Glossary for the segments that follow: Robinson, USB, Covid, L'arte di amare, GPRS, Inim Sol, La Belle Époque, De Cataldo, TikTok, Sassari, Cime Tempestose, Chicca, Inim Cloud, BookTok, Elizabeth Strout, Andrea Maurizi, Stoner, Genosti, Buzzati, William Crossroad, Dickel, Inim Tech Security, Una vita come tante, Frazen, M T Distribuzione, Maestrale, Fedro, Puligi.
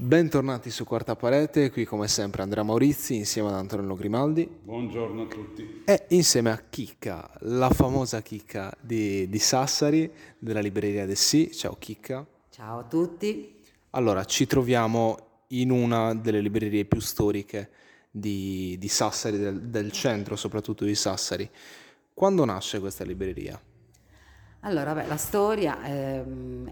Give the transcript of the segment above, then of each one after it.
Bentornati su Quarta Parete, qui come sempre Andrea Maurizi insieme ad Antonello Grimaldi. Buongiorno a tutti. E insieme a Chicca, la famosa Chicca di Sassari, della Libreria Dessì. Ciao Chicca. Ciao a tutti. Allora, ci troviamo in una delle librerie più storiche di Sassari, del centro soprattutto di Sassari. Quando nasce questa libreria? Allora, la storia è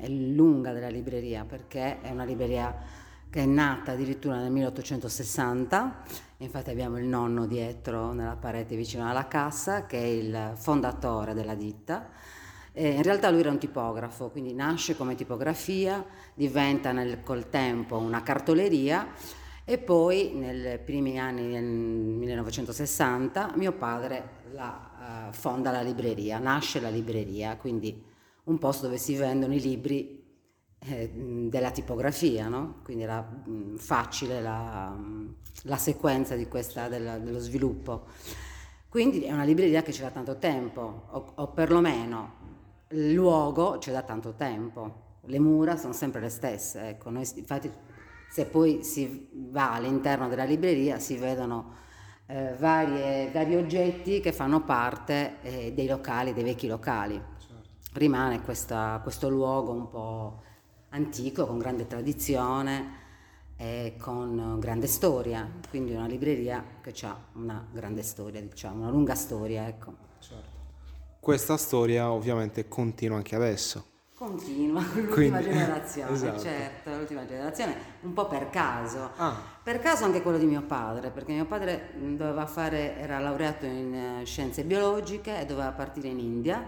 lunga della libreria, perché è una libreria che è nata addirittura nel 1860, infatti abbiamo il nonno dietro nella parete vicino alla cassa, che è il fondatore della ditta. In realtà lui era un tipografo, quindi nasce come tipografia, diventa col tempo una cartoleria e poi nei primi anni del 1960 mio padre fonda la libreria, nasce la libreria, quindi un posto dove si vendono i libri della tipografia, no? Quindi era facile la sequenza di dello sviluppo. Quindi è una libreria che c'è da tanto tempo, o perlomeno il luogo c'è da tanto tempo, le mura sono sempre le stesse, ecco. Noi, infatti, se poi si va all'interno della libreria si vedono vari oggetti che fanno parte dei locali, dei vecchi locali. Certo. Rimane questo luogo un po' antico, con grande tradizione e con grande storia, quindi una libreria che ha una grande storia, diciamo, una lunga storia, ecco. Certo. Questa storia ovviamente continua anche adesso. Continua con l'ultima generazione, esatto. Certo, l'ultima generazione, un po' per caso. Per caso anche quello di mio padre, perché mio padre era laureato in scienze biologiche e doveva partire in India.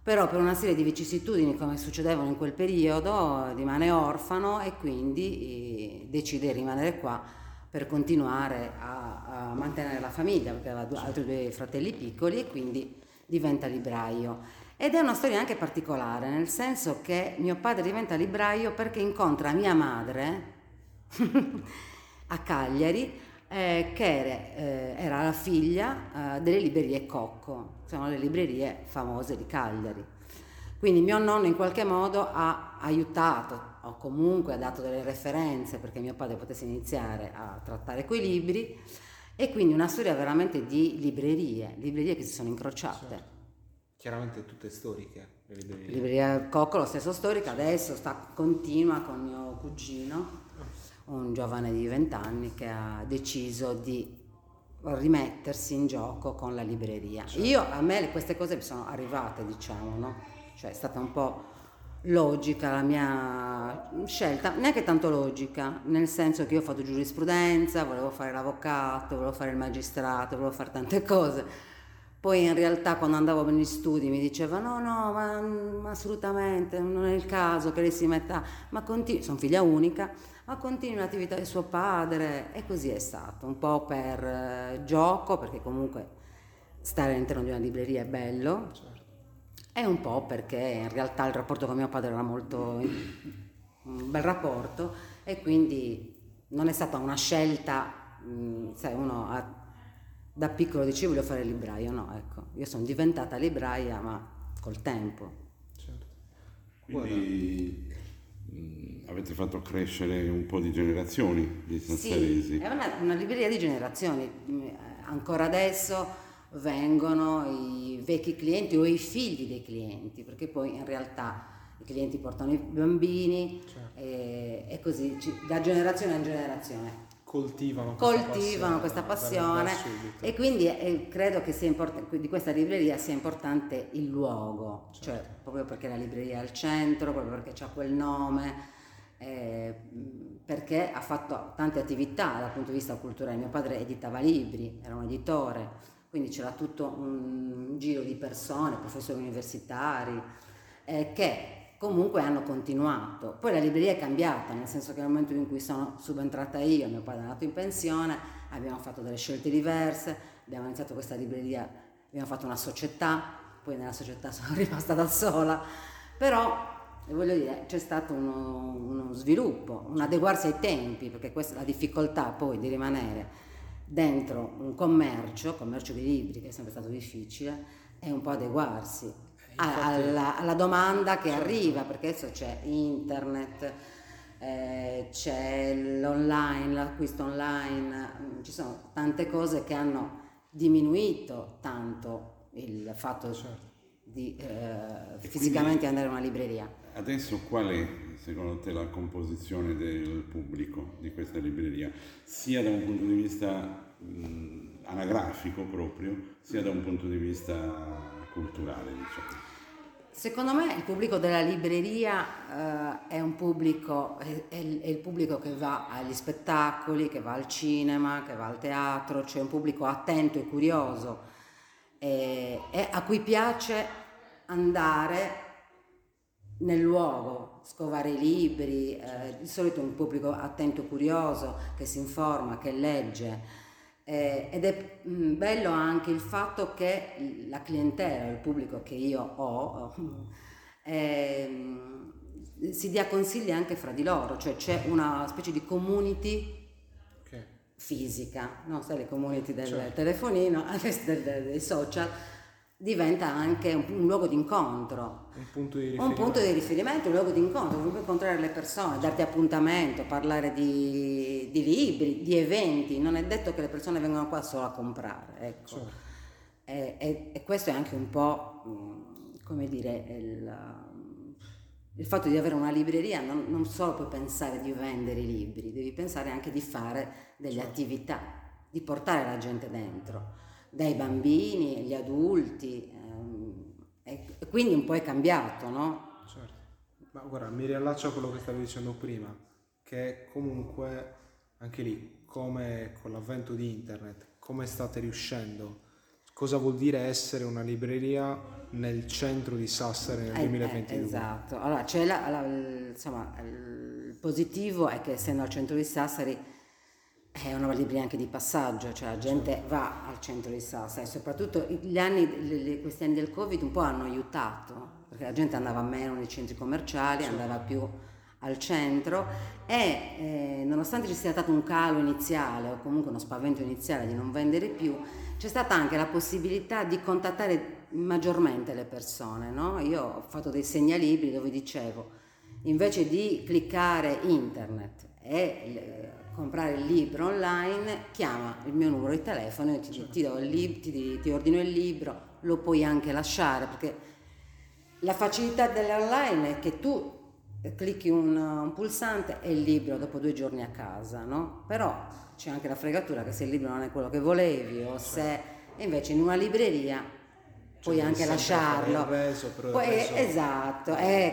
Però per una serie di vicissitudini, come succedevano in quel periodo, rimane orfano e quindi decide di rimanere qua per continuare a mantenere la famiglia, perché aveva altri due fratelli piccoli, e quindi diventa libraio. Ed è una storia anche particolare, nel senso che mio padre diventa libraio perché incontra mia madre a Cagliari, che era la figlia delle librerie Cocco, sono le librerie famose di Cagliari. Quindi mio nonno in qualche modo ha aiutato, o comunque ha dato delle referenze perché mio padre potesse iniziare a trattare quei libri, e quindi una storia veramente di librerie che si sono incrociate. Certo. Chiaramente tutte storiche le librerie. Libreria Cocco, lo stesso storica, adesso continua con mio cugino, un giovane di 20 anni, che ha deciso di rimettersi in gioco con la libreria. Certo. A me queste cose mi sono arrivate, diciamo, no? Cioè è stata un po' logica la mia scelta, neanche tanto logica, nel senso che io ho fatto giurisprudenza, volevo fare l'avvocato, volevo fare il magistrato, volevo fare tante cose. Poi in realtà quando andavo negli studi mi diceva no, ma assolutamente non è il caso che lei si metta, sono figlia unica, ma continua l'attività di suo padre, e così è stato, un po' per gioco, perché comunque stare all'interno di una libreria è bello. Certo. E un po' perché in realtà il rapporto con mio padre era molto un bel rapporto, e quindi non è stata una scelta, sai, uno da piccolo dicevo voglio fare il libraio, no, ecco, io sono diventata libraia ma col tempo. Certo. Quindi avete fatto crescere un po' di generazioni di sassaresi. Sì, è una libreria di generazioni, ancora adesso vengono i vecchi clienti o i figli dei clienti, perché poi in realtà i clienti portano i bambini. Certo. e così da generazione in generazione coltivano questa passione, e quindi credo che sia importante, di questa libreria sia importante il luogo. Certo. Cioè proprio perché la libreria è al centro, proprio perché ha quel nome, perché ha fatto tante attività dal punto di vista culturale. Mio padre editava libri, era un editore, quindi c'era tutto un giro di persone, professori universitari, che comunque hanno continuato. Poi la libreria è cambiata, nel senso che nel momento in cui sono subentrata io, mio padre è andato in pensione, abbiamo fatto delle scelte diverse, abbiamo iniziato questa libreria, abbiamo fatto una società, poi nella società sono rimasta da sola, però voglio dire c'è stato uno sviluppo, un adeguarsi ai tempi, perché questa è la difficoltà poi di rimanere dentro un commercio di libri, che è sempre stato difficile, è un po' adeguarsi alla domanda che arriva, perché adesso c'è internet, c'è l'online, l'acquisto online, ci sono tante cose che hanno diminuito tanto il fatto di fisicamente andare a una libreria. Adesso qual è secondo te la composizione del pubblico di questa libreria, sia da un punto di vista anagrafico proprio, sia da un punto di vista culturale, diciamo? Secondo me il pubblico della libreria è un pubblico, è il pubblico che va agli spettacoli, che va al cinema, che va al teatro, cioè un pubblico attento e curioso, e a cui piace andare nel luogo, scovare i libri, di solito un pubblico attento e curioso che si informa, che legge. Ed è bello anche il fatto che la clientela, il pubblico che io ho, si dia consigli anche fra di loro, cioè c'è una specie di community fisica, no? Sai, le community del telefonino, dei social, diventa anche un luogo di incontro, un punto di riferimento, un luogo di incontro, puoi incontrare le persone, darti appuntamento, parlare di libri, di eventi. Non è detto che le persone vengano qua solo a comprare, ecco. E questo è anche un po', come dire, il fatto di avere una libreria, non solo puoi pensare di vendere i libri, devi pensare anche di fare delle attività, di portare la gente dentro, dai bambini, gli adulti, e quindi un po' è cambiato, no? Certo, ma guarda, mi riallaccio a quello che stavi dicendo prima, che comunque anche lì, come con l'avvento di internet, come state riuscendo? Cosa vuol dire essere una libreria nel centro di Sassari nel 2022? Esatto, allora c'è insomma, il positivo è che essendo al centro di Sassari è una libreria anche di passaggio, cioè la gente va al centro di Sassari, soprattutto questi anni del Covid un po' hanno aiutato, perché la gente andava meno nei centri commerciali, andava più al centro, e nonostante ci sia stato un calo iniziale o comunque uno spavento iniziale di non vendere più, c'è stata anche la possibilità di contattare maggiormente le persone, no? Io ho fatto dei segnalibri dove dicevo, invece di cliccare internet e comprare il libro online, chiama il mio numero di telefono e ti ordino il libro, lo puoi anche lasciare, perché la facilità dell'online è che tu clicchi un pulsante e il libro dopo 2 giorni a casa, no? Però c'è anche la fregatura che se il libro non è quello che volevi o se invece in una libreria puoi anche lasciarlo,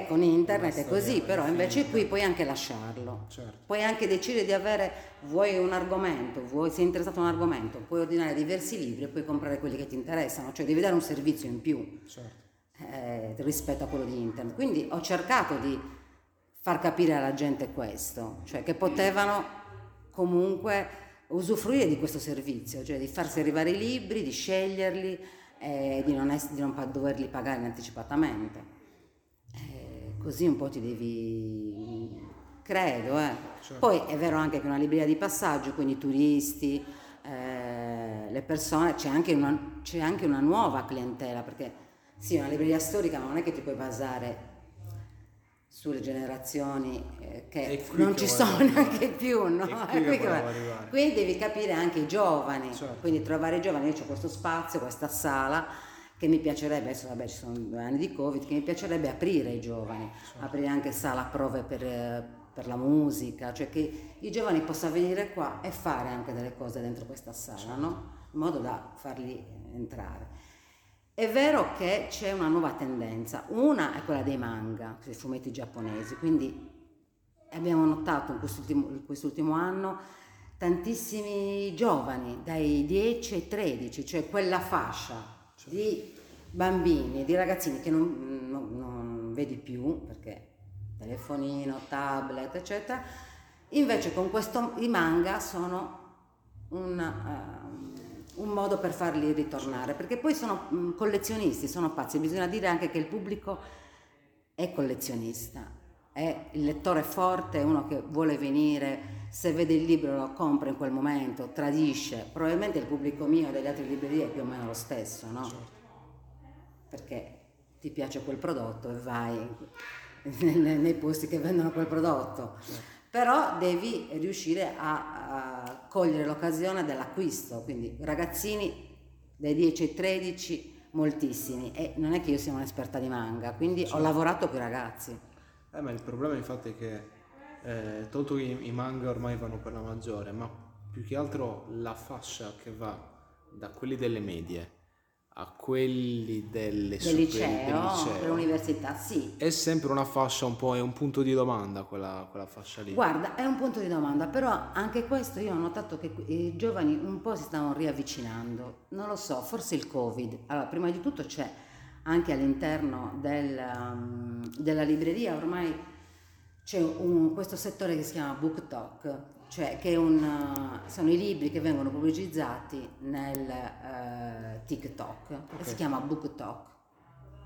con internet è così, però invece qui puoi anche lasciarlo, puoi anche decidere di avere, vuoi un argomento, sei interessato a un argomento, puoi ordinare diversi libri e puoi comprare quelli che ti interessano, cioè devi dare un servizio in più rispetto a quello di internet. Quindi ho cercato di far capire alla gente questo, cioè che potevano comunque usufruire di questo servizio, cioè di farsi arrivare i libri, di sceglierli, di non doverli pagare anticipatamente, così un po' ti devi, credo, Poi è vero anche che è una libreria di passaggio, quindi i turisti, le persone, c'è anche una nuova clientela, perché sì, è una libreria storica, ma non è che ti puoi basare sulle generazioni che non ci sono neanche più, no? Qui devi capire anche i giovani, quindi trovare i giovani. Io c'ho questo spazio, questa sala che mi piacerebbe, adesso vabbè ci sono 2 anni di Covid, che mi piacerebbe aprire ai giovani, aprire anche sala prove per la musica, cioè che i giovani possano venire qua e fare anche delle cose dentro questa sala, no? In modo da farli entrare. È vero che c'è una nuova tendenza, una è quella dei manga, dei fumetti giapponesi, quindi abbiamo notato in quest'ultimo anno tantissimi giovani dai 10 ai 13, cioè quella fascia di bambini, di ragazzini che non vedi più perché telefonino, tablet eccetera, invece con questo i manga sono un modo per farli ritornare, perché poi sono collezionisti, sono pazzi. Bisogna dire anche che il pubblico è collezionista, è il lettore forte, è uno che vuole venire, se vede il libro lo compra in quel momento, tradisce. Probabilmente il pubblico mio e delle altre librerie è più o meno lo stesso, no? Perché ti piace quel prodotto e vai nei posti che vendono quel prodotto. però devi riuscire a cogliere l'occasione dell'acquisto, quindi ragazzini dai 10 ai 13 moltissimi, e non è che io sia un'esperta di manga, quindi ho lavorato con i ragazzi. Ma il problema infatti è che tolto che i manga ormai vanno per la maggiore, ma più che altro la fascia che va da quelli delle medie a quelli del liceo, dell'università, sì. È sempre una fascia un po', è un punto di domanda quella fascia lì. Guarda, è un punto di domanda, però anche questo io ho notato che i giovani un po' si stanno riavvicinando, non lo so, forse il Covid. Allora, prima di tutto c'è anche all'interno della libreria ormai c'è questo settore che si chiama BookTok, cioè che sono i libri che vengono pubblicizzati nel TikTok, okay. Si chiama BookTok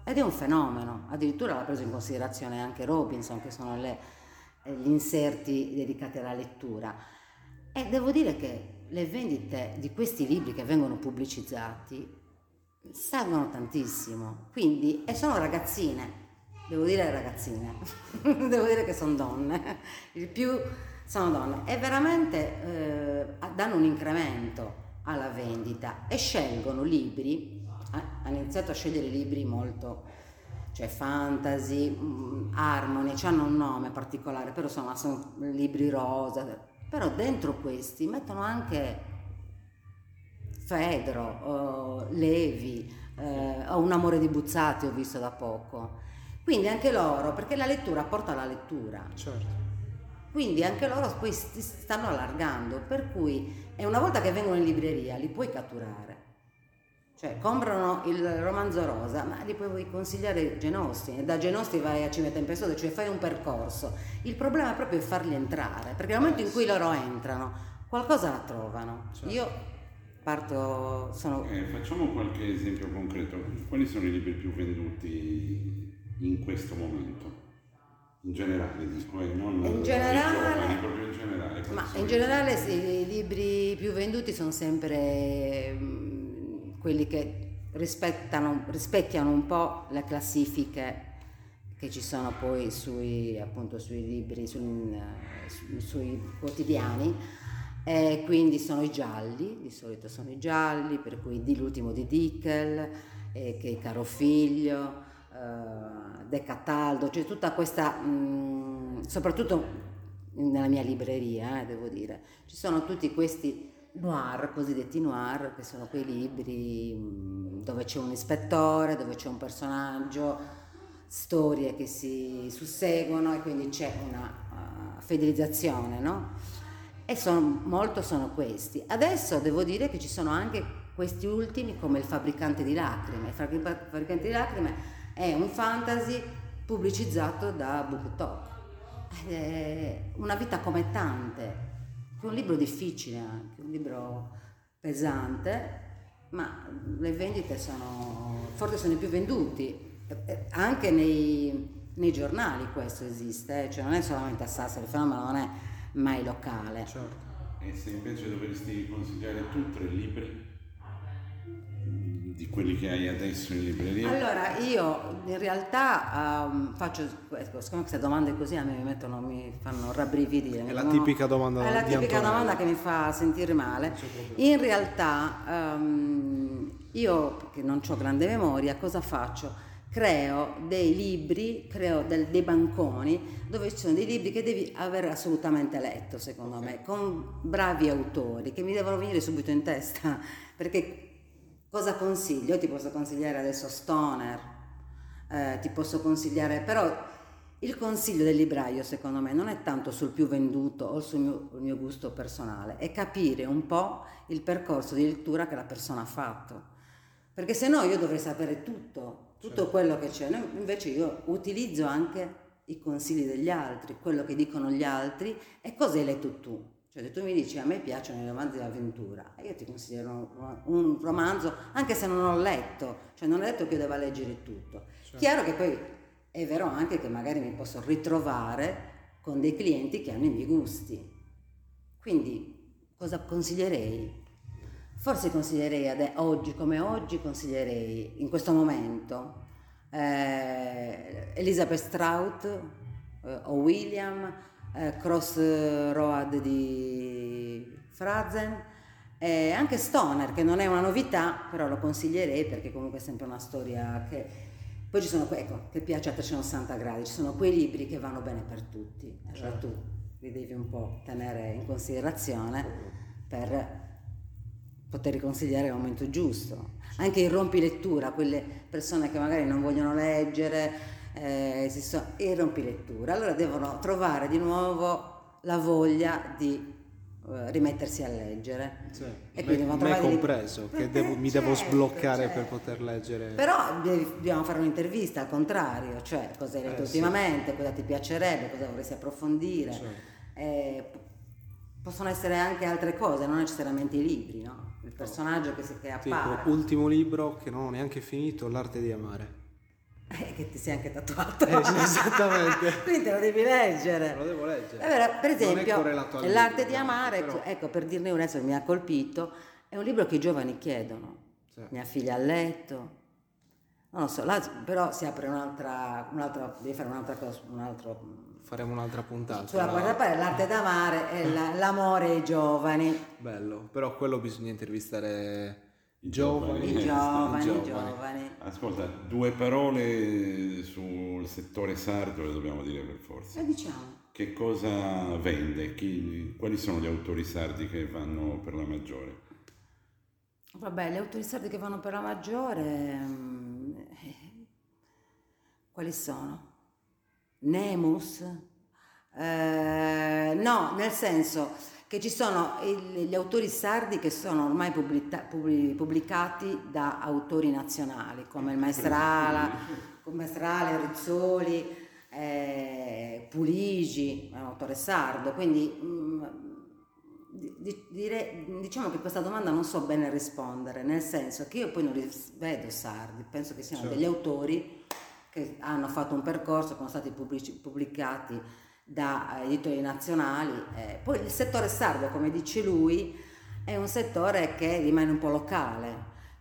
ed è un fenomeno, addirittura l'ha preso in considerazione anche Robinson, che sono gli inserti dedicati alla lettura, e devo dire che le vendite di questi libri che vengono pubblicizzati salgono tantissimo, quindi, e sono ragazzine, devo dire che sono donne, il più sono donne, e veramente danno un incremento alla vendita e scelgono libri, hanno iniziato a scegliere libri molto, cioè fantasy, harmony, hanno un nome particolare, però sono libri rosa, però dentro questi mettono anche Fedro, Levi, Un amore di Buzzati ho visto da poco, quindi anche loro, perché la lettura porta alla lettura, certo. Quindi anche loro poi si stanno allargando, per cui e una volta che vengono in libreria li puoi catturare, cioè comprano il romanzo rosa, ma li puoi consigliare Genosti, e da Genosti vai a Cime Tempestose, cioè fai un percorso. Il problema è proprio farli entrare, perché nel momento in cui loro entrano qualcosa la trovano, certo. Io parto, sono... facciamo qualche esempio concreto, quali sono i libri più venduti in questo momento? In generale, proprio in generale. Ma in generale sì, i libri più venduti sono sempre quelli che rispecchiano un po' le classifiche che ci sono poi sui libri, sui quotidiani, e quindi sono i gialli, di solito sono i gialli, per cui l'ultimo di Dickel, che è Caro Figlio, De Cataldo, cioè tutta questa, soprattutto nella mia libreria, devo dire, ci sono tutti questi noir, cosiddetti noir, che sono quei libri dove c'è un ispettore, dove c'è un personaggio, storie che si susseguono, e quindi c'è una fidelizzazione, no? E sono questi. Adesso devo dire che ci sono anche questi ultimi, come Il fabbricante di lacrime. Il fabbricante di lacrime è un fantasy pubblicizzato da BookTok. Una vita come tante, che è un libro difficile anche, un libro pesante, ma le vendite sono i più venduti, anche nei giornali questo esiste, cioè non è solamente a Sassari, il fenomeno non è mai locale. Certo. E se invece dovresti consigliare tu 3 libri? Di quelli che hai adesso in libreria? Allora, io in realtà faccio, siccome queste domande così a me mi fanno rabbrividire. È la tipica domanda che mi fa sentire male. In realtà io, che non ho grande memoria, cosa faccio? Creo dei banconi dove ci sono dei libri che devi aver assolutamente letto, secondo me, con bravi autori che mi devono venire subito in testa, perché cosa consiglio? Io ti posso consigliare adesso Stoner, ti posso consigliare, però il consiglio del libraio secondo me non è tanto sul più venduto o sul mio gusto personale, è capire un po' il percorso di lettura che la persona ha fatto, perché se no io dovrei sapere tutto certo. Quello che c'è, invece io utilizzo anche i consigli degli altri, quello che dicono gli altri e cosa hai letto tu. Cioè se tu mi dici a me piacciono i romanzi di avventura, io ti considero un romanzo anche se non ho letto, cioè non è detto che io debba leggere tutto, certo. Chiaro che poi è vero anche che magari mi posso ritrovare con dei clienti che hanno i miei gusti, quindi cosa consiglierei? Forse consiglierei consiglierei in questo momento Elizabeth Strout o William Crossroad di Frazen, anche Stoner, che non è una novità, però lo consiglierei perché comunque è sempre una storia che... Poi ci sono, ecco, che piace a 360 gradi, ci sono quei libri che vanno bene per tutti, allora tu li devi un po' tenere in considerazione per poterli consigliare al momento giusto. Anche il rompilettura, quelle persone che magari non vogliono leggere, il rompilettura, allora devono trovare di nuovo la voglia di rimettersi a leggere, cioè, e quindi me compreso dei... che devo, mi devo sbloccare per poter leggere, però dobbiamo fare un'intervista al contrario, cioè cosa hai letto ultimamente, cosa ti piacerebbe, cosa vorresti approfondire, cioè. Possono essere anche altre cose, non necessariamente i libri, no? Il personaggio che appare, tipo ultimo libro che non ho neanche finito, L'arte di amare, che ti sei anche tatuato, esattamente. Quindi te lo devi leggere. Lo devo leggere. Allora, per esempio, L'arte di amare, però... ecco, per dirne uno adesso mi ha colpito, è un libro che i giovani chiedono. Sì. Mia figlia ha letto. Non lo so, là, però si apre un'altra devi fare un'altra cosa, un altro. Faremo un'altra puntata. Sulla quarta parete, L'arte d'amare e l'amore ai giovani. Bello, però quello bisogna intervistare I giovani. Ascolta, due parole sul settore sardo le dobbiamo dire per forza. Diciamo. Che cosa vende? Quali sono gli autori sardi che vanno per la maggiore? Vabbè, gli autori sardi che vanno per la maggiore, quali sono? Nemus? No, nel senso che ci sono gli autori sardi che sono ormai pubblicati da autori nazionali come il Maestrale, Rizzoli, Puligi, è un autore sardo, quindi diciamo che questa domanda non so bene rispondere, nel senso che io poi non li vedo sardi, penso che siano degli autori che hanno fatto un percorso, sono stati pubblicati da editori nazionali. Poi il settore sardo, come dice lui, è un settore che rimane un po' locale,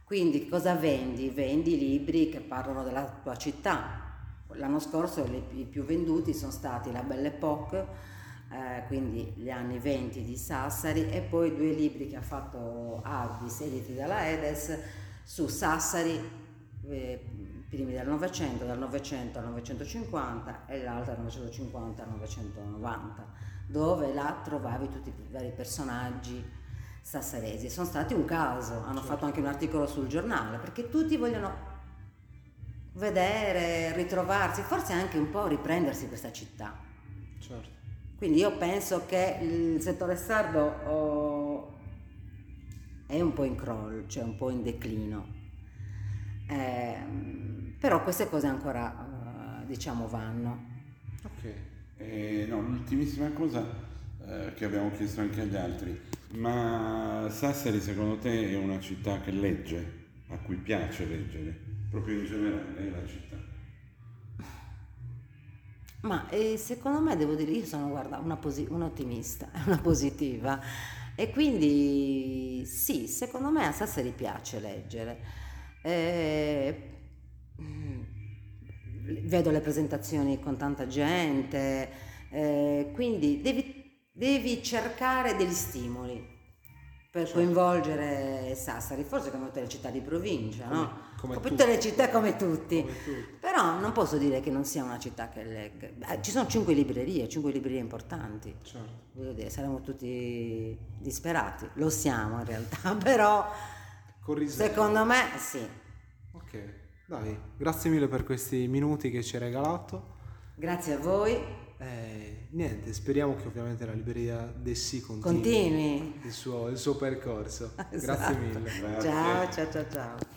quindi cosa vendi? Vendi libri che parlano della tua città. L'anno scorso i più venduti sono stati La Belle Époque, quindi gli anni 20 di Sassari, e poi due libri che ha fatto Arvi, editi dalla Edes, su Sassari, primi dal 900 al 950 e l'altro dal 950 al 990, dove là trovavi tutti i vari personaggi sassaresi. Sono stati un caso, hanno fatto anche un articolo sul giornale, perché tutti vogliono vedere, ritrovarsi, forse anche un po' riprendersi questa città. Certo. Quindi io penso che il settore sardo è un po' in crollo, cioè un po' in declino. Però queste cose ancora vanno. Ok. No, l'ultimissima cosa che abbiamo chiesto anche agli altri, ma Sassari secondo te è una città che legge, a cui piace leggere, proprio in generale la città? Ma secondo me, devo dire, io sono un'ottimista, una positiva, e quindi sì, secondo me a Sassari piace leggere. Vedo le presentazioni con tanta gente, quindi devi cercare degli stimoli per coinvolgere Sassari, forse come tutte le città di provincia, come tutte le città, come tutti. Però non posso dire che non sia una città che legge. Ci sono 5 librerie importanti, voglio dire, saremo tutti disperati, lo siamo in realtà, però secondo me sì. Ok, dai, grazie mille per questi minuti che ci hai regalato. Grazie a voi. Niente, speriamo che ovviamente la libreria Dessì continui il suo percorso. Esatto. Grazie mille. Ciao.